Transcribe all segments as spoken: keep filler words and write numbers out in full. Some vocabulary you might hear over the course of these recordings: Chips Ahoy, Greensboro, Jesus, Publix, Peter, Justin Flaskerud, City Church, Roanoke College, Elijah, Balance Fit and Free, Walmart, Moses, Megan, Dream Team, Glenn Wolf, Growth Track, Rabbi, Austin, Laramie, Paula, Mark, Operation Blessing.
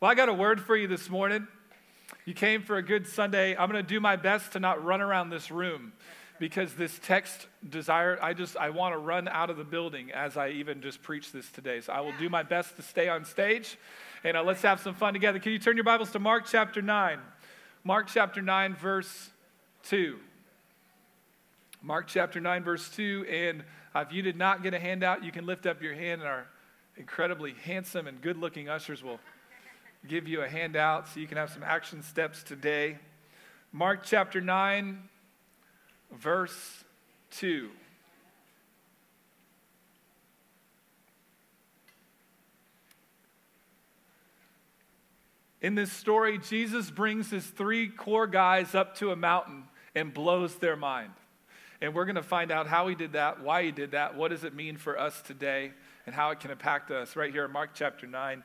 Well, I got a word for you this morning. You came for a good Sunday. I'm going to do my best to not run around this room because this text desire, I just, I want to run out of the building as I even just preach this today. So I will do my best to stay on stage, and uh, let's have some fun together. Can you turn your Bibles to Mark chapter nine? Mark chapter nine, verse two. Mark chapter nine, verse two, and if you did not get a handout, you can lift up your hand, and our incredibly handsome and good-looking ushers will give you a handout so you can have some action steps today. Mark chapter nine, verse two. In this story, Jesus brings his three core guys up to a mountain and blows their mind. And we're going to find out how he did that, why he did that, what does it mean for us today, and how it can impact us right here in Mark chapter nine.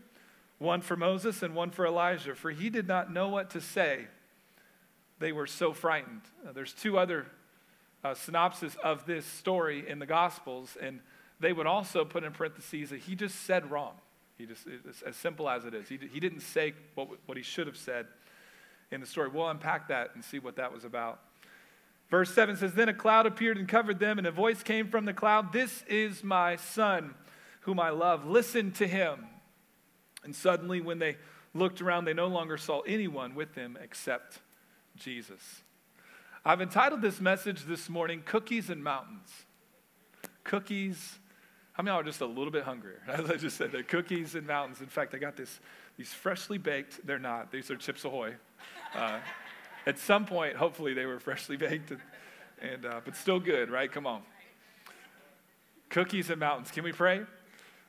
one for Moses, and one for Elijah." For he did not know what to say. They were so frightened. Uh, there's two other uh, synopses of this story in the Gospels, and they would also put in parentheses that he just said wrong. He just, it's as simple as it is. He, he didn't say what, what he should have said in the story. We'll unpack that and see what that was about. Verse seven says, then a cloud appeared and covered them, and a voice came from the cloud, "This is my son, whom I love. Listen to him." And suddenly when they looked around, they no longer saw anyone with them except Jesus. I've entitled this message this morning, Cookies and Mountains. Cookies. How many of y'all are just a little bit hungrier? As I just said, they're cookies and mountains. In fact, I got this, these freshly baked. They're not. These are Chips Ahoy. Uh, at some point, hopefully they were freshly baked, and, and uh, but still good, right? Come on. Cookies and mountains. Can we pray?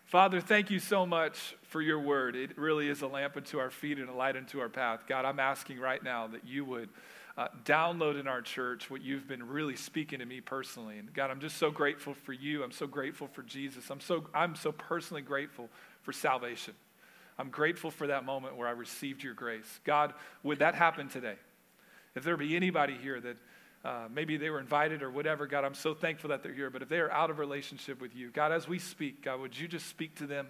Father, thank you so much for your word. It really is a lamp unto our feet and a light unto our path. God, I'm asking right now that you would uh, download in our church what you've been really speaking to me personally. And God, I'm just so grateful for you. I'm so grateful for Jesus. I'm so, I'm so personally grateful for salvation. I'm grateful for that moment where I received your grace. God, would that happen today? If there be anybody here that Uh, maybe they were invited or whatever, God, I'm so thankful that they're here. But if they are out of relationship with you, God, as we speak, God, would you just speak to them?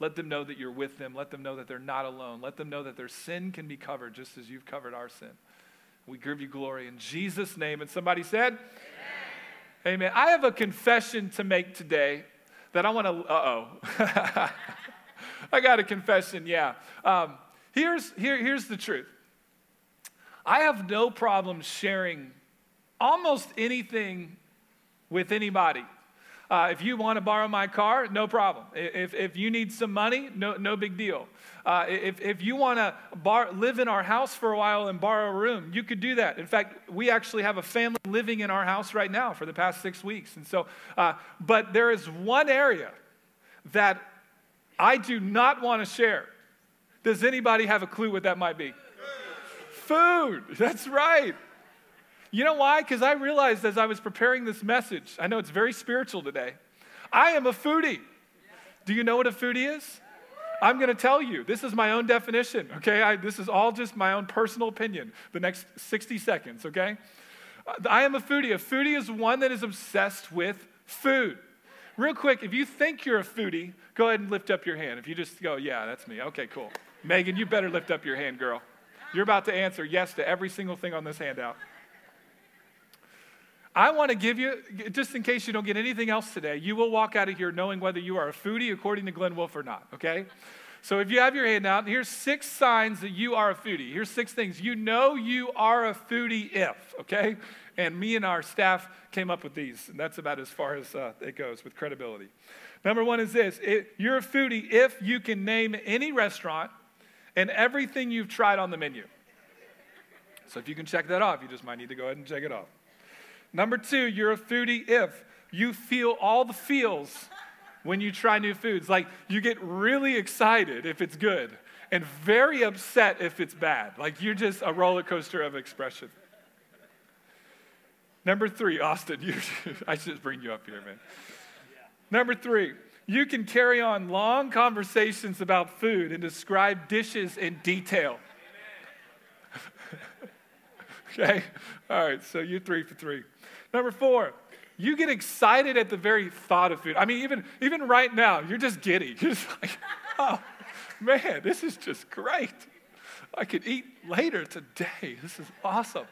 Let them know that you're with them. Let them know that they're not alone. Let them know that their sin can be covered just as you've covered our sin. We give you glory in Jesus' name. And somebody said, amen. Amen. I have a confession to make today that I want to, uh-oh. I got a confession, yeah. Um, here's, here, here's the truth. I have no problem sharing almost anything with anybody. Uh, if you want to borrow my car, no problem. If, if you need some money, no, no big deal. Uh, if, if you want to bar, live in our house for a while and borrow a room, you could do that. In fact, we actually have a family living in our house right now for the past six weeks. And so, uh, but there is one area that I do not want to share. Does anybody have a clue what that might be? Food. That's right. You know why? Because I realized as I was preparing this message, I know it's very spiritual today, I am a foodie. Do you know what a foodie is? I'm going to tell you. This is my own definition, okay? I, this is all just my own personal opinion, the next sixty seconds, okay? I am a foodie. A foodie is one that is obsessed with food. Real quick, if you think you're a foodie, go ahead and lift up your hand. If you just go, yeah, that's me. Okay, cool. Megan, you better lift up your hand, girl. You're about to answer yes to every single thing on this handout. I want to give you, just in case you don't get anything else today, you will walk out of here knowing whether you are a foodie according to Glenn Wolf or not, okay? So if you have your hand out, here's six signs that you are a foodie. Here's six things. You know you are a foodie if, okay? And me and our staff came up with these, and that's about as far as uh, it goes with credibility. Number one is this. It, you're a foodie if you can name any restaurant and everything you've tried on the menu. So if you can check that off, you just might need to go ahead and check it off. Number two, you're a foodie if you feel all the feels when you try new foods. Like, you get really excited if it's good, and very upset if it's bad. Like, you're just a roller coaster of expression. Number three, Austin, you should, I should just bring you up here, man. Number three, you can carry on long conversations about food and describe dishes in detail. Okay? All right, so you're three for three. Number four, you get excited at the very thought of food. I mean, even, even right now, you're just giddy. You're just like, oh, man, this is just great. I could eat later today. This is awesome.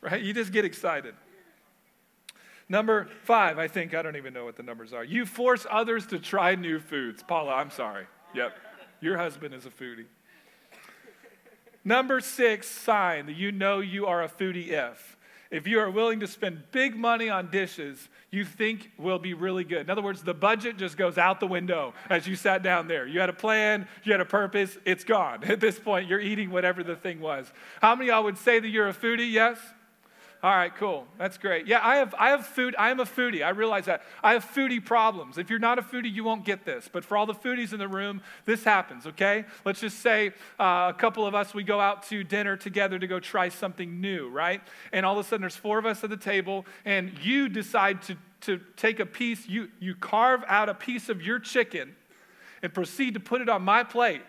Right? You just get excited. Number five, I think, I don't even know what the numbers are. You force others to try new foods. Paula, I'm sorry. Yep. Your husband is a foodie. Number six sign that you know you are a foodie if. If you are willing to spend big money on dishes you think will be really good. In other words, the budget just goes out the window as you sat down there. You had a plan, you had a purpose, it's gone. At this point, you're eating whatever the thing was. How many of y'all would say that you're a foodie? Yes? All right, cool. That's great. Yeah, I have I have food. I am a foodie. I realize that. I have foodie problems. If you're not a foodie, you won't get this. But for all the foodies in the room, this happens, okay? Let's just say uh, a couple of us, we go out to dinner together to go try something new, right? And all of a sudden, there's four of us at the table, and you decide to, to take a piece. You, you carve out a piece of your chicken and proceed to put it on my plate.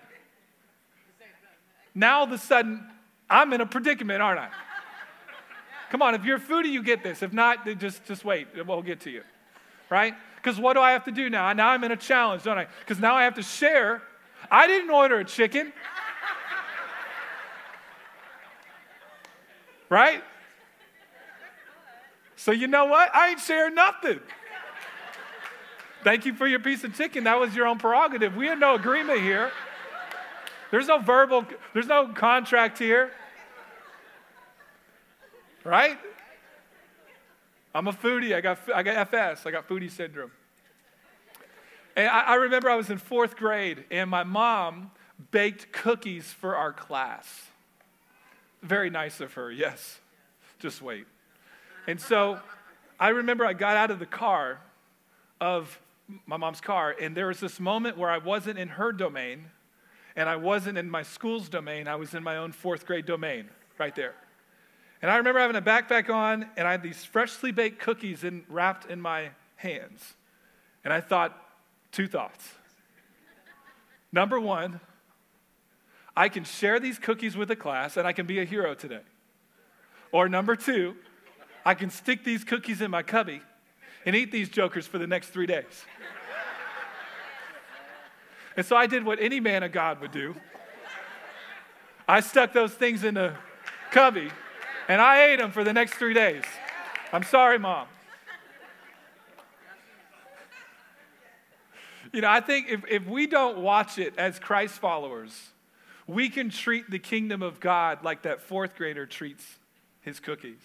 Now, all of a sudden, I'm in a predicament, aren't I? Come on, if you're a foodie, you get this. If not, just, just wait. We'll get to you, right? Because what do I have to do now? Now I'm in a challenge, don't I? Because now I have to share. I didn't order a chicken. Right? So you know what? I ain't sharing nothing. Thank you for your piece of chicken. That was your own prerogative. We had no agreement here. There's no verbal, there's no contract here. Right? I'm a foodie. I got I got F S. I got foodie syndrome. And I, I remember I was in fourth grade, and my mom baked cookies for our class. Very nice of her, yes. Just wait. And so I remember I got out of the car, of my mom's car, and there was this moment where I wasn't in her domain, and I wasn't in my school's domain. I was in my own fourth grade domain right there. And I remember having a backpack on, and I had these freshly baked cookies in, wrapped in my hands. And I thought, two thoughts. Number one, I can share these cookies with the class, and I can be a hero today. Or number two, I can stick these cookies in my cubby and eat these jokers for the next three days. And so I did what any man of God would do. I stuck those things in a cubby. And I ate them for the next three days. I'm sorry, Mom. You know, I think if, if we don't watch it as Christ followers, we can treat the kingdom of God like that fourth grader treats his cookies.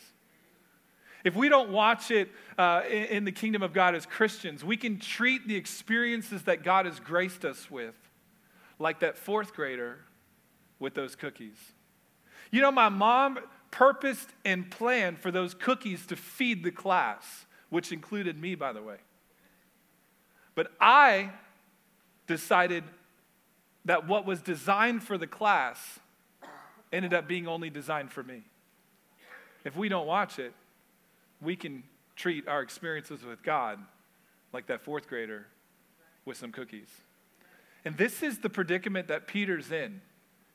If we don't watch it uh, in, in the kingdom of God as Christians, we can treat the experiences that God has graced us with like that fourth grader with those cookies. You know, my mom purposed and planned for those cookies to feed the class, which included me, by the way. But I decided that what was designed for the class ended up being only designed for me. If we don't watch it, we can treat our experiences with God like that fourth grader with some cookies. And this is the predicament that Peter's in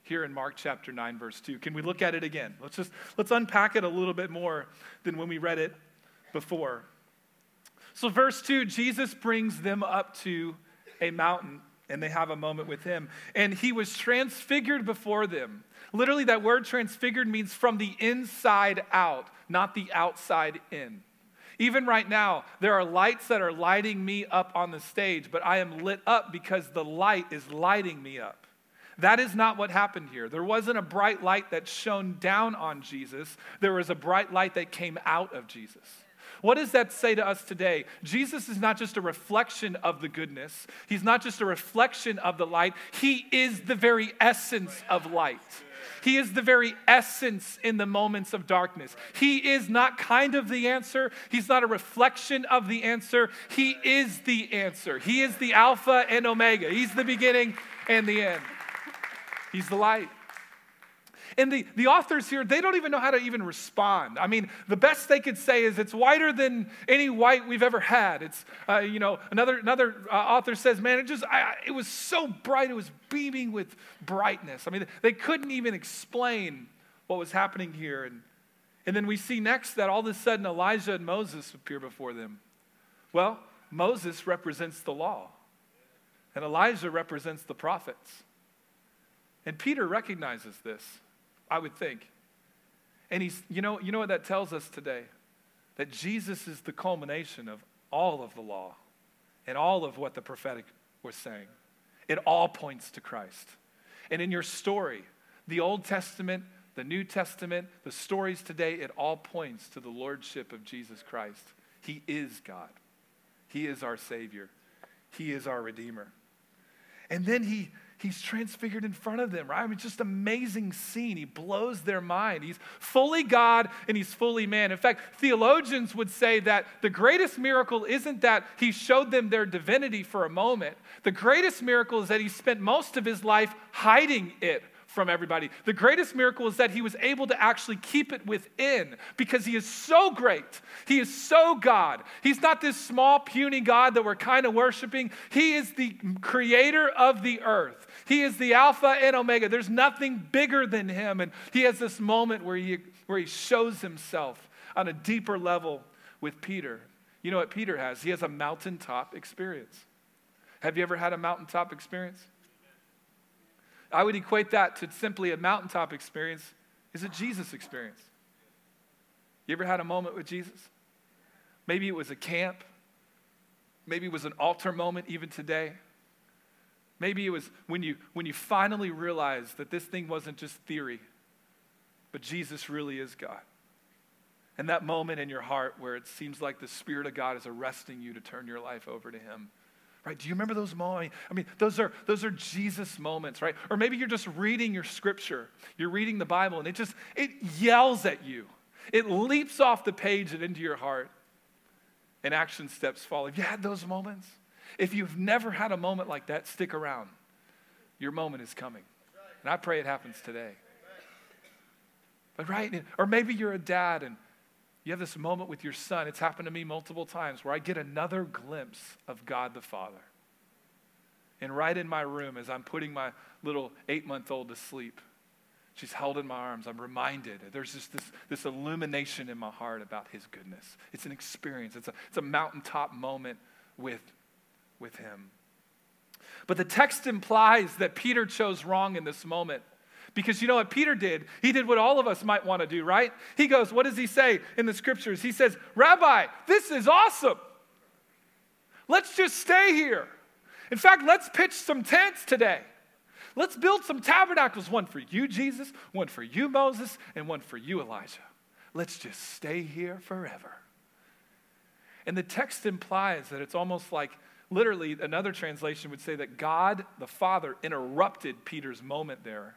here in Mark chapter nine, verse two. Can we look at it again? Let's just, let's unpack it a little bit more than when we read it before. So verse two, Jesus brings them up to a mountain, and they have a moment with him. And he was transfigured before them. Literally, that word transfigured means from the inside out, not the outside in. Even right now, there are lights that are lighting me up on the stage, but I am lit up because the light is lighting me up. That is not what happened here. There wasn't a bright light that shone down on Jesus. There was a bright light that came out of Jesus. What does that say to us today? Jesus is not just a reflection of the goodness. He's not just a reflection of the light. He is the very essence of light. He is the very essence in the moments of darkness. He is not kind of the answer. He's not a reflection of the answer. He is the answer. He is the Alpha and Omega. He's the beginning and the end. He's the light. And the, the authors here, they don't even know how to even respond. I mean, the best they could say is it's whiter than any white we've ever had. It's, uh, you know, another, another uh, author says, man, it just, I, I, it was so bright. It was beaming with brightness. I mean, they couldn't even explain what was happening here. And, and then we see next that all of a sudden Elijah and Moses appear before them. Well, Moses represents the law. And Elijah represents the prophets. And Peter recognizes this, I would think. And he's, you know, you know what that tells us today? That Jesus is the culmination of all of the law and all of what the prophetic was saying. It all points to Christ. And in your story, the Old Testament, the New Testament, the stories today, it all points to the lordship of Jesus Christ. He is God. He is our Savior. He is our Redeemer. And then he, he's transfigured in front of them, right? I mean, just amazing scene. He blows their mind. He's fully God and he's fully man. In fact, theologians would say that the greatest miracle isn't that he showed them their divinity for a moment. The greatest miracle is that he spent most of his life hiding it from everybody. The greatest miracle is that he was able to actually keep it within because he is so great. He is so God. He's not this small, puny God that we're kind of worshiping. He is the creator of the earth. He is the Alpha and Omega. There's nothing bigger than him. And he has this moment where he, where he shows himself on a deeper level with Peter. You know what Peter has? He has a mountaintop experience. Have you ever had a mountaintop experience? I would equate that to simply a mountaintop experience is a Jesus experience. You ever had a moment with Jesus? Maybe it was a camp. Maybe it was an altar moment even today. Maybe it was when you, when you finally realized that this thing wasn't just theory, but Jesus really is God. And that moment in your heart where it seems like the Spirit of God is arresting you to turn your life over to him. Right? Do you remember those moments? I mean, those are, those are Jesus moments, right? Or maybe you're just reading your scripture. You're reading the Bible, and it just, it yells at you. It leaps off the page and into your heart, and action steps follow. Have you had those moments? If you've never had a moment like that, stick around. Your moment is coming, and I pray it happens today. But right? Or maybe you're a dad, and you have this moment with your son. It's happened to me multiple times where I get another glimpse of God the Father. And right in my room as I'm putting my little eight-month-old to sleep, she's held in my arms. I'm reminded. There's just this, this illumination in my heart about his goodness. It's an experience. It's a, it's a mountaintop moment with, with him. But the text implies that Peter chose wrong in this moment. Because you know what Peter did? He did what all of us might want to do, right? He goes, what does he say in the scriptures? He says, Rabbi, this is awesome. Let's just stay here. In fact, let's pitch some tents today. Let's build some tabernacles, one for you, Jesus, one for you, Moses, and one for you, Elijah. Let's just stay here forever. And the text implies that it's almost like, literally, another translation would say that God, the Father, interrupted Peter's moment there.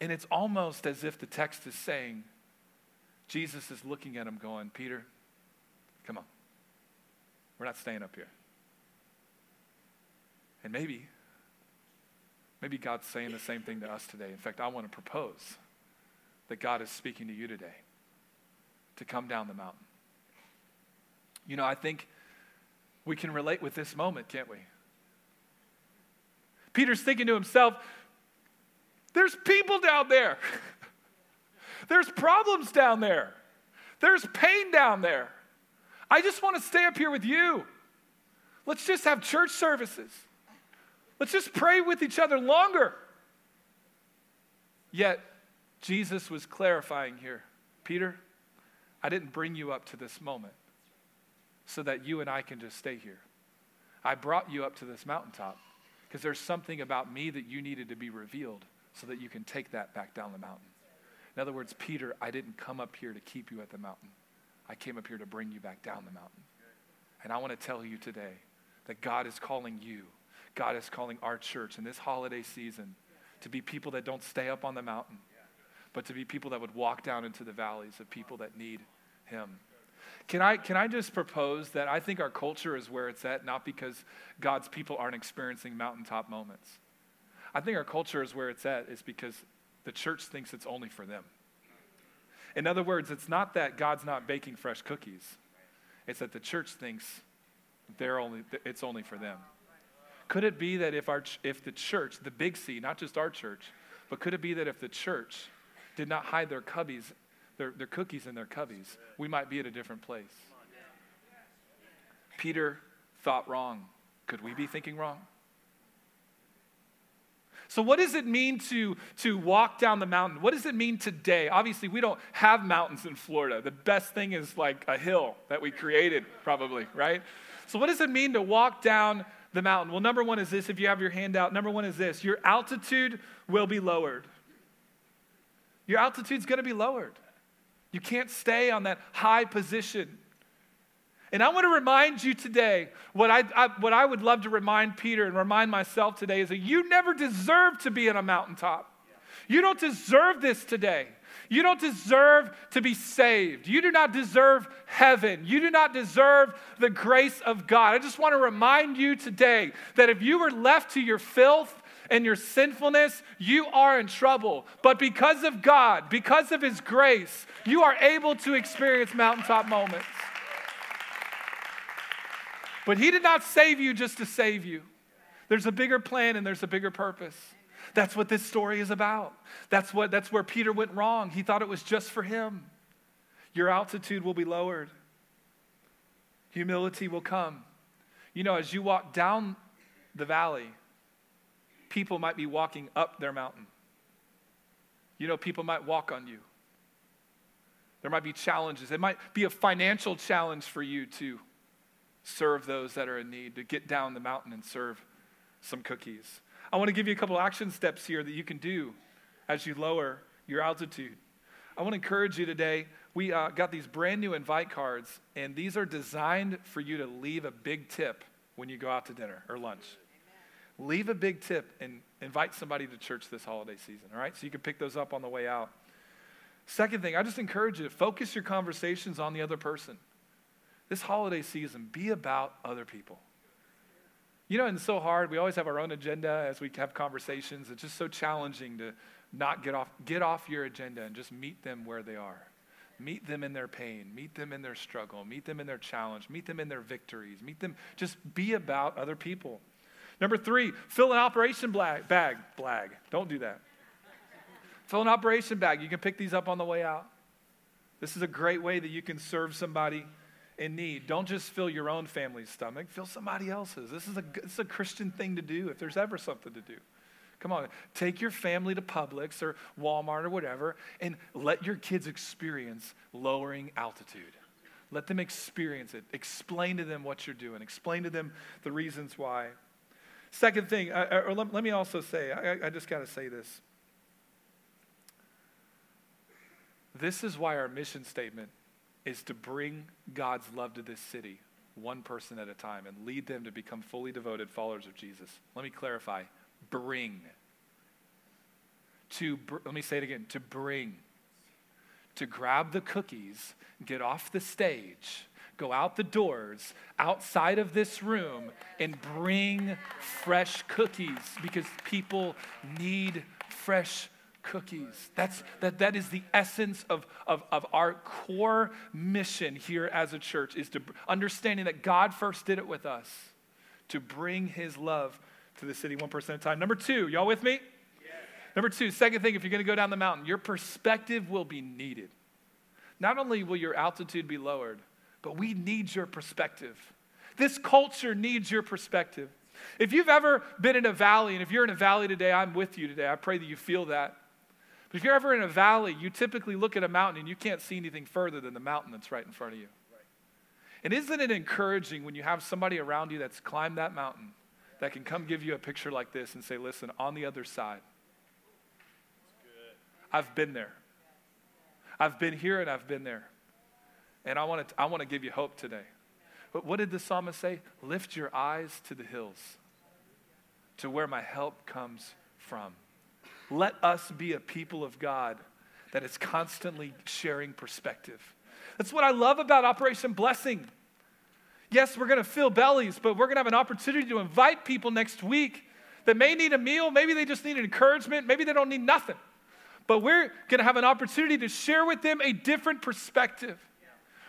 And it's almost as if the text is saying, Jesus is looking at him going, Peter, come on. We're not staying up here. And maybe, maybe God's saying the same thing to us today. In fact, I want to propose that God is speaking to you today to come down the mountain. You know, I think we can relate with this moment, can't we? Peter's thinking to himself, there's people down there. There's problems down there. There's pain down there. I just want to stay up here with you. Let's just have church services. Let's just pray with each other longer. Yet, Jesus was clarifying here. Peter, I didn't bring you up to this moment so that you and I can just stay here. I brought you up to this mountaintop because there's something about me that you needed to be revealed, so that you can take that back down the mountain. In other words, Peter, I didn't come up here to keep you at the mountain. I came up here to bring you back down the mountain. And I want to tell you today that God is calling you, God is calling our church in this holiday season to be people that don't stay up on the mountain, but to be people that would walk down into the valleys of people that need him. Can I, can I just propose that I think our culture is where it's at, not because God's people aren't experiencing mountaintop moments. I think our culture is where it's at is because the church thinks it's only for them. In other words, it's not that God's not baking fresh cookies. It's that the church thinks they're only, it's only for them. Could it be that if, our, if the church, the big C, not just our church, but could it be that if the church did not hide their cubbies, their, their cookies in their cubbies, we might be at a different place? Peter thought wrong. Could we be thinking wrong? So what does it mean to, to walk down the mountain? What does it mean today? Obviously, we don't have mountains in Florida. The best thing is like a hill that we created probably, right? So what does it mean to walk down the mountain? Well, number one is this, if you have your handout, number one is this, your altitude will be lowered. Your altitude's going to be lowered. You can't stay on that high position. And I want to remind you today, what I, I, what I would love to remind Peter and remind myself today is that you never deserve to be on a mountaintop. You don't deserve this today. You don't deserve to be saved. You do not deserve heaven. You do not deserve the grace of God. I just want to remind you today that if you were left to your filth and your sinfulness, you are in trouble. But because of God, because of His grace, you are able to experience mountaintop moments. But He did not save you just to save you. There's a bigger plan and there's a bigger purpose. That's what this story is about. That's what, that's where Peter went wrong. He thought it was just for him. Your altitude will be lowered. Humility will come. You know, as you walk down the valley, people might be walking up their mountain. You know, people might walk on you. There might be challenges. It might be a financial challenge for you too. Serve those that are in need, to get down the mountain and serve some cookies. I want to give you a couple action steps here that you can do as you lower your altitude. I want to encourage you today, we uh, got these brand new invite cards, and these are designed for you to leave a big tip when you go out to dinner or lunch. Amen. Leave a big tip and invite somebody to church this holiday season, all right? So you can pick those up on the way out. Second thing, I just encourage you to focus your conversations on the other person. This holiday season, be about other people. You know, it's so hard. We always have our own agenda as we have conversations. It's just so challenging to not get off, get off your agenda and just meet them where they are. Meet them in their pain. Meet them in their struggle. Meet them in their challenge. Meet them in their victories. Meet them, just be about other people. Number three, fill an operation blag. bag. Blag. Don't do that. Fill an operation bag. You can pick these up on the way out. This is a great way that you can serve somebody in need. Don't just fill your own family's stomach, fill somebody else's. This is a, this is a Christian thing to do if there's ever something to do. Come on, take your family to Publix or Walmart or whatever and let your kids experience lowering altitude. Let them experience it. Explain to them what you're doing. Explain to them the reasons why. Second thing, I, or let, let me also say, I, I just got to say this. This is why our mission statement is to bring God's love to this city one person at a time and lead them to become fully devoted followers of Jesus. Let me clarify, bring. To br- let me say it again, to bring. To grab the cookies, get off the stage, go out the doors, outside of this room, and bring fresh cookies because people need fresh cookies. Cookies. That's, that, that is the essence of, of, of our core mission here as a church, is to understanding that God first did it with us to bring His love to the city one person at a time. Number two, y'all with me? Yes. Number two, second thing, if you're going to go down the mountain, your perspective will be needed. Not only will your altitude be lowered, but we need your perspective. This culture needs your perspective. If you've ever been in a valley, and if you're in a valley today, I'm with you today. I pray that you feel that. But if you're ever in a valley, you typically look at a mountain and you can't see anything further than the mountain that's right in front of you. Right. And isn't it encouraging when you have somebody around you that's climbed that mountain that can come give you a picture like this and say, listen, on the other side, I've been there. I've been here and I've been there. And I want to I want to give you hope today. But what did the psalmist say? Lift your eyes to the hills, to where my help comes from. Let us be a people of God that is constantly sharing perspective. That's what I love about Operation Blessing. Yes, we're going to fill bellies, but we're going to have an opportunity to invite people next week that may need a meal, maybe they just need encouragement, maybe they don't need nothing. But we're going to have an opportunity to share with them a different perspective. Yeah.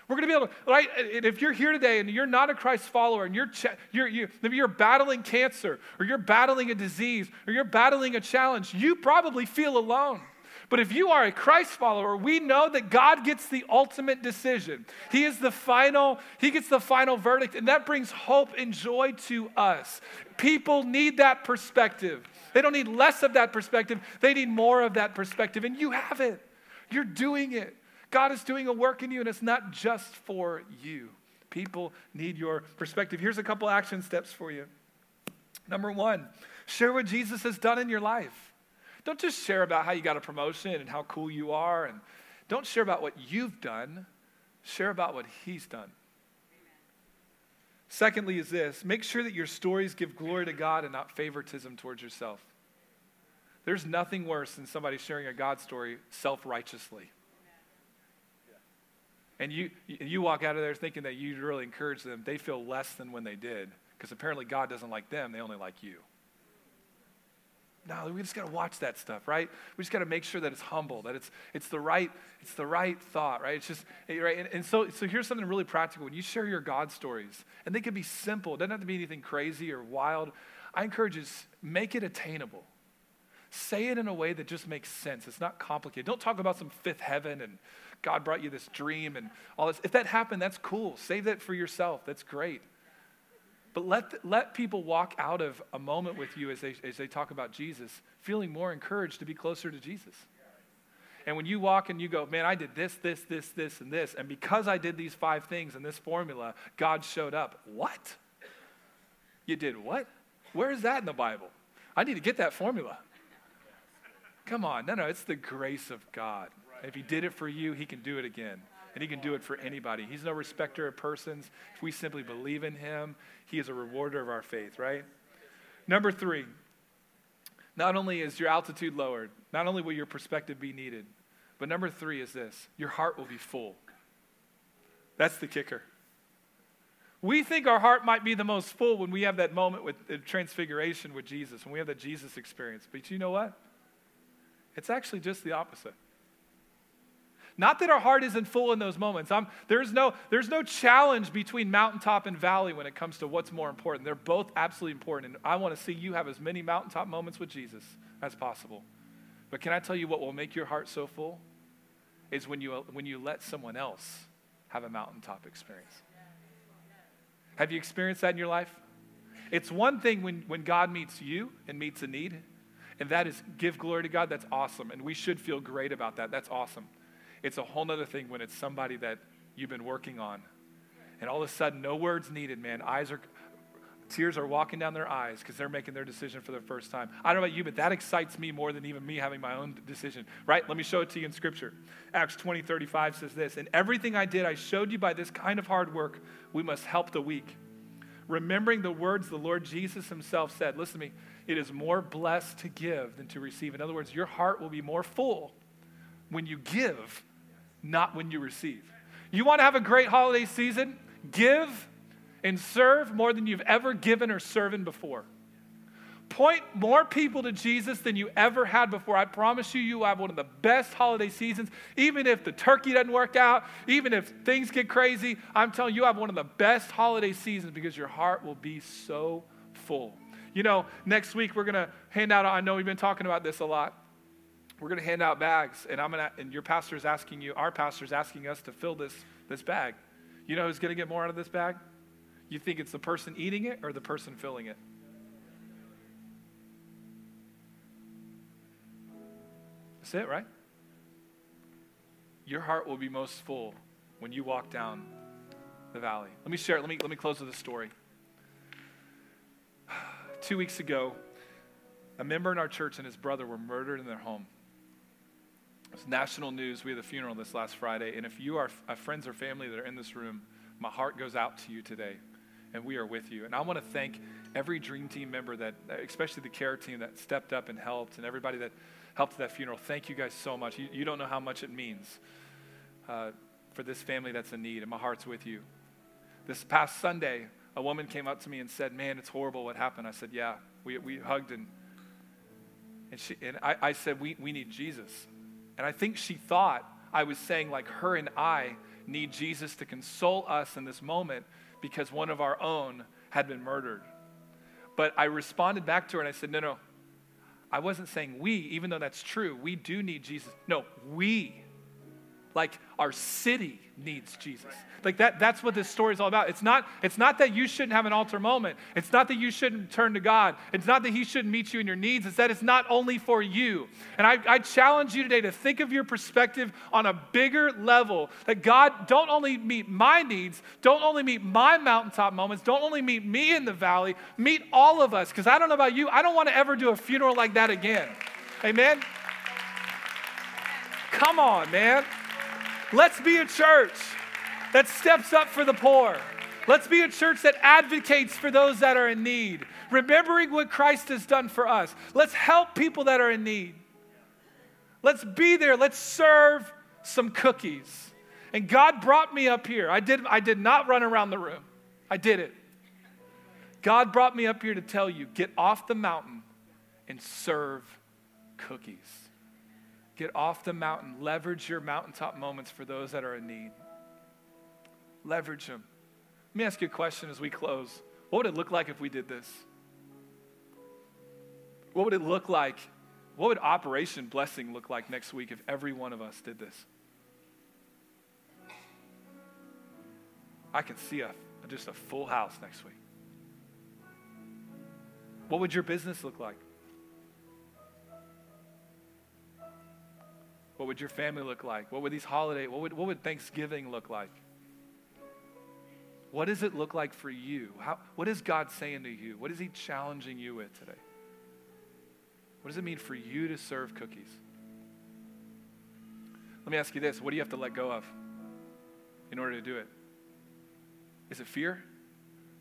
We're going to be able to, right? And if you're here today and you're not a Christ follower and you're, ch- you're, you, maybe you're battling cancer or you're battling a disease or you're battling a challenge, you probably feel alone. But if you are a Christ follower, we know that God gets the ultimate decision. He is the final, he gets the final verdict, and that brings hope and joy to us. People need that perspective. They don't need less of that perspective. They need more of that perspective, and you have it. You're doing it. God is doing a work in you, and it's not just for you. People need your perspective. Here's a couple action steps for you. Number one, share what Jesus has done in your life. Don't just share about how you got a promotion and how cool you are. And don't share about what you've done. Share about what he's done. Amen. Secondly is this. Make sure that your stories give glory to God and not favoritism towards yourself. There's nothing worse than somebody sharing a God story self-righteously. And you, you walk out of there thinking that you really encouraged them. They feel less than when they did, because apparently God doesn't like them. They only like you. No, we just got to watch that stuff, right? We just got to make sure that it's humble, that it's it's the right it's the right thought, right? It's just right. And, and so so here's something really practical. When you share your God stories, and they can be simple. It doesn't have to be anything crazy or wild. I encourage you, make it attainable. Say it in a way that just makes sense. It's not complicated. Don't talk about some fifth heaven and God brought you this dream and all this. If that happened, that's cool. Save that for yourself. That's great. But let, let people walk out of a moment with you as they, as they talk about Jesus, feeling more encouraged to be closer to Jesus. And when you walk and you go, man, I did this, this, this, this, and this, and because I did these five things in this formula, God showed up. What? You did what? Where is that in the Bible? I need to get that formula. Come on. No, no, it's the grace of God. If he did it for you, he can do it again. And he can do it for anybody. He's no respecter of persons. If we simply believe in him, he is a rewarder of our faith, right? Number three, not only is your altitude lowered, not only will your perspective be needed, but number three is this, your heart will be full. That's the kicker. We think our heart might be the most full when we have that moment with the transfiguration with Jesus, when we have that Jesus experience. But you know what? It's actually just the opposite. Not that our heart isn't full in those moments. I'm, there's no, there's no challenge between mountaintop and valley when it comes to what's more important. They're both absolutely important. And I want to see you have as many mountaintop moments with Jesus as possible. But can I tell you what will make your heart so full? Is when you, when you let someone else have a mountaintop experience. Have you experienced that in your life? It's one thing when, when God meets you and meets a need. And that is give glory to God. That's awesome. And we should feel great about that. That's awesome. It's a whole nother thing when it's somebody that you've been working on. And all of a sudden, no words needed, man. Eyes are, tears are walking down their eyes because they're making their decision for the first time. I don't know about you, but that excites me more than even me having my own decision, right? Let me show it to you in Scripture. Acts twenty thirty-five says this, "In everything I did, I showed you by this kind of hard work, we must help the weak. Remembering the words the Lord Jesus himself said," listen to me, "it is more blessed to give than to receive." In other words, your heart will be more full when you give, not when you receive. You want to have a great holiday season? Give and serve more than you've ever given or served before. Point more people to Jesus than you ever had before. I promise you, you will have one of the best holiday seasons. Even if the turkey doesn't work out, even if things get crazy, I'm telling you, you have one of the best holiday seasons because your heart will be so full. You know, next week we're going to hand out, I know we've been talking about this a lot, we're going to hand out bags, and I'm gonna, and your pastor's asking you, our pastor's asking us to fill this, this bag. You know who's going to get more out of this bag? You think it's the person eating it or the person filling it? That's it, right? Your heart will be most full when you walk down the valley. Let me share it. Let me, let me close with a story. Two weeks ago, a member in our church and his brother were murdered in their home. It's national news. We had a funeral this last Friday. And if you are friends or family that are in this room, my heart goes out to you today. And we are with you. And I want to thank every Dream Team member that, especially the care team that stepped up and helped, and everybody that helped at that funeral. Thank you guys so much. You, you don't know how much it means uh, for this family that's in need. And my heart's with you. This past Sunday, a woman came up to me and said, "Man, it's horrible what happened." I said, "Yeah." We, we hugged, and and she and I, I said, we, we need Jesus. And I think she thought I was saying, like, her and I need Jesus to console us in this moment because one of our own had been murdered. But I responded back to her, and I said, no, no, I wasn't saying we, even though that's true. We do need Jesus. No, we. Like, our city needs Jesus. Like, that, that's what this story is all about. It's not, it's not that you shouldn't have an altar moment. It's not that you shouldn't turn to God. It's not that he shouldn't meet you in your needs. It's that it's not only for you. And I, I challenge you today to think of your perspective on a bigger level, that God, don't only meet my needs, don't only meet my mountaintop moments, don't only meet me in the valley, meet all of us. Because I don't know about you, I don't want to ever do a funeral like that again. Amen? Come on, man. Let's be a church that steps up for the poor. Let's be a church that advocates for those that are in need, remembering what Christ has done for us. Let's help people that are in need. Let's be there. Let's serve some cookies. And God brought me up here. I did, I did not run around the room. I did it. God brought me up here to tell you, get off the mountain and serve cookies. Get off the mountain. Leverage your mountaintop moments for those that are in need. Leverage them. Let me ask you a question as we close. What would it look like if we did this? What would it look like? What would Operation Blessing look like next week if every one of us did this? I can see a, just a full house next week. What would your business look like? What would your family look like? What would these holiday, what would, what would Thanksgiving look like? What does it look like for you? How, what is God saying to you? What is he challenging you with today? What does it mean for you to serve cookies? Let me ask you this. What do you have to let go of in order to do it? Is it fear?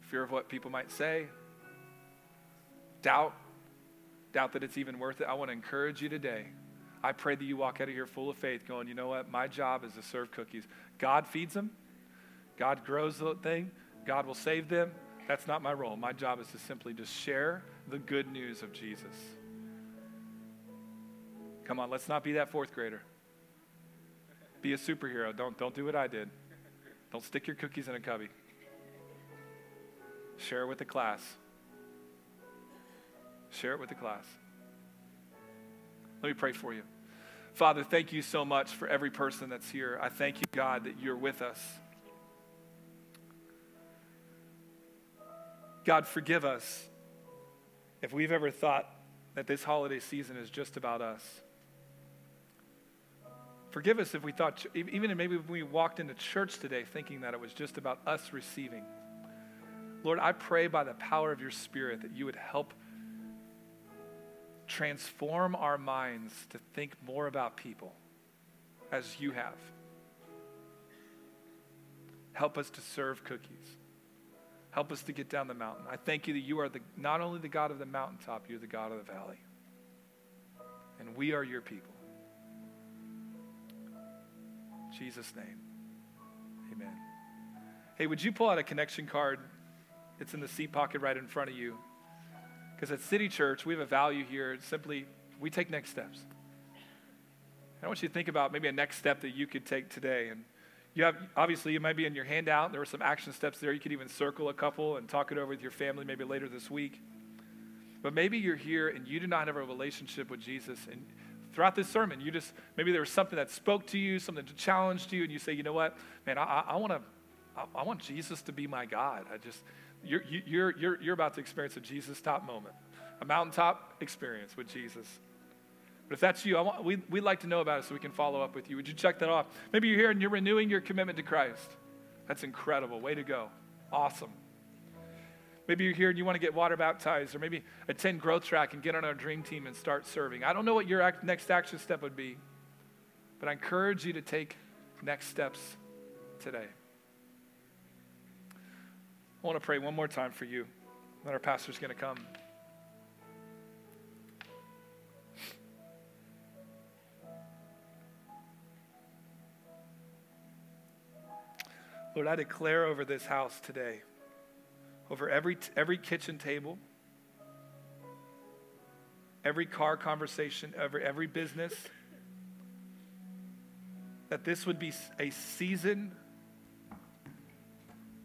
Fear of what people might say? Doubt? Doubt that it's even worth it? I want to encourage you today. I pray that you walk out of here full of faith going, you know what? My job is to serve cookies. God feeds them. God grows the thing. God will save them. That's not my role. My job is to simply just share the good news of Jesus. Come on, let's not be that fourth grader. Be a superhero. Don't, don't do what I did. Don't stick your cookies in a cubby. Share it with the class. Share it with the class. Let me pray for you. Father, thank you so much for every person that's here. I thank you, God, that you're with us. God, forgive us if we've ever thought that this holiday season is just about us. Forgive us if we thought, even maybe when we walked into church today thinking that it was just about us receiving. Lord, I pray by the power of your Spirit that you would help transform our minds to think more about people as you have. Help us to serve cookies. Help us to get down the mountain. I thank you that you are the, not only the God of the mountaintop, you're the God of the valley. And we are your people. In Jesus' name, amen. Hey, would you pull out a connection card? It's in the seat pocket right in front of you. Because at City Church, we have a value here. It's simply, we take next steps. And I want you to think about maybe a next step that you could take today. And you have, obviously, it might be in your handout. There were some action steps there. You could even circle a couple and talk it over with your family maybe later this week. But maybe you're here and you do not have a relationship with Jesus. And throughout this sermon, you just, maybe there was something that spoke to you, something that challenged you, and you say, you know what, man, I, I, I want to, I, I want Jesus to be my God. I just... You're, you're, you're, you're about to experience a Jesus top moment, a mountaintop experience with Jesus. But if that's you, I want, we, we'd like to know about it so we can follow up with you. Would you check that off? Maybe you're here and you're renewing your commitment to Christ. That's incredible. Way to go. Awesome. Maybe you're here and you want to get water baptized, or maybe attend Growth Track and get on our dream team and start serving. I don't know what your next action step would be, but I encourage you to take next steps today. I want to pray one more time for you. Then our pastor's going to come. Lord, I declare over this house today, over every, every kitchen table, every car conversation, every, every business, that this would be a season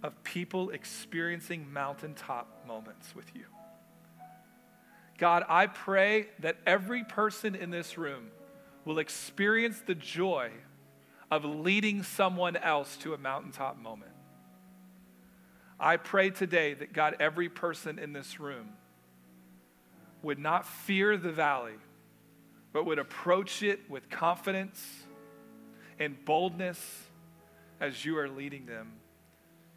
of people experiencing mountaintop moments with you. God, I pray that every person in this room will experience the joy of leading someone else to a mountaintop moment. I pray today that, God, every person in this room would not fear the valley, but would approach it with confidence and boldness as you are leading them.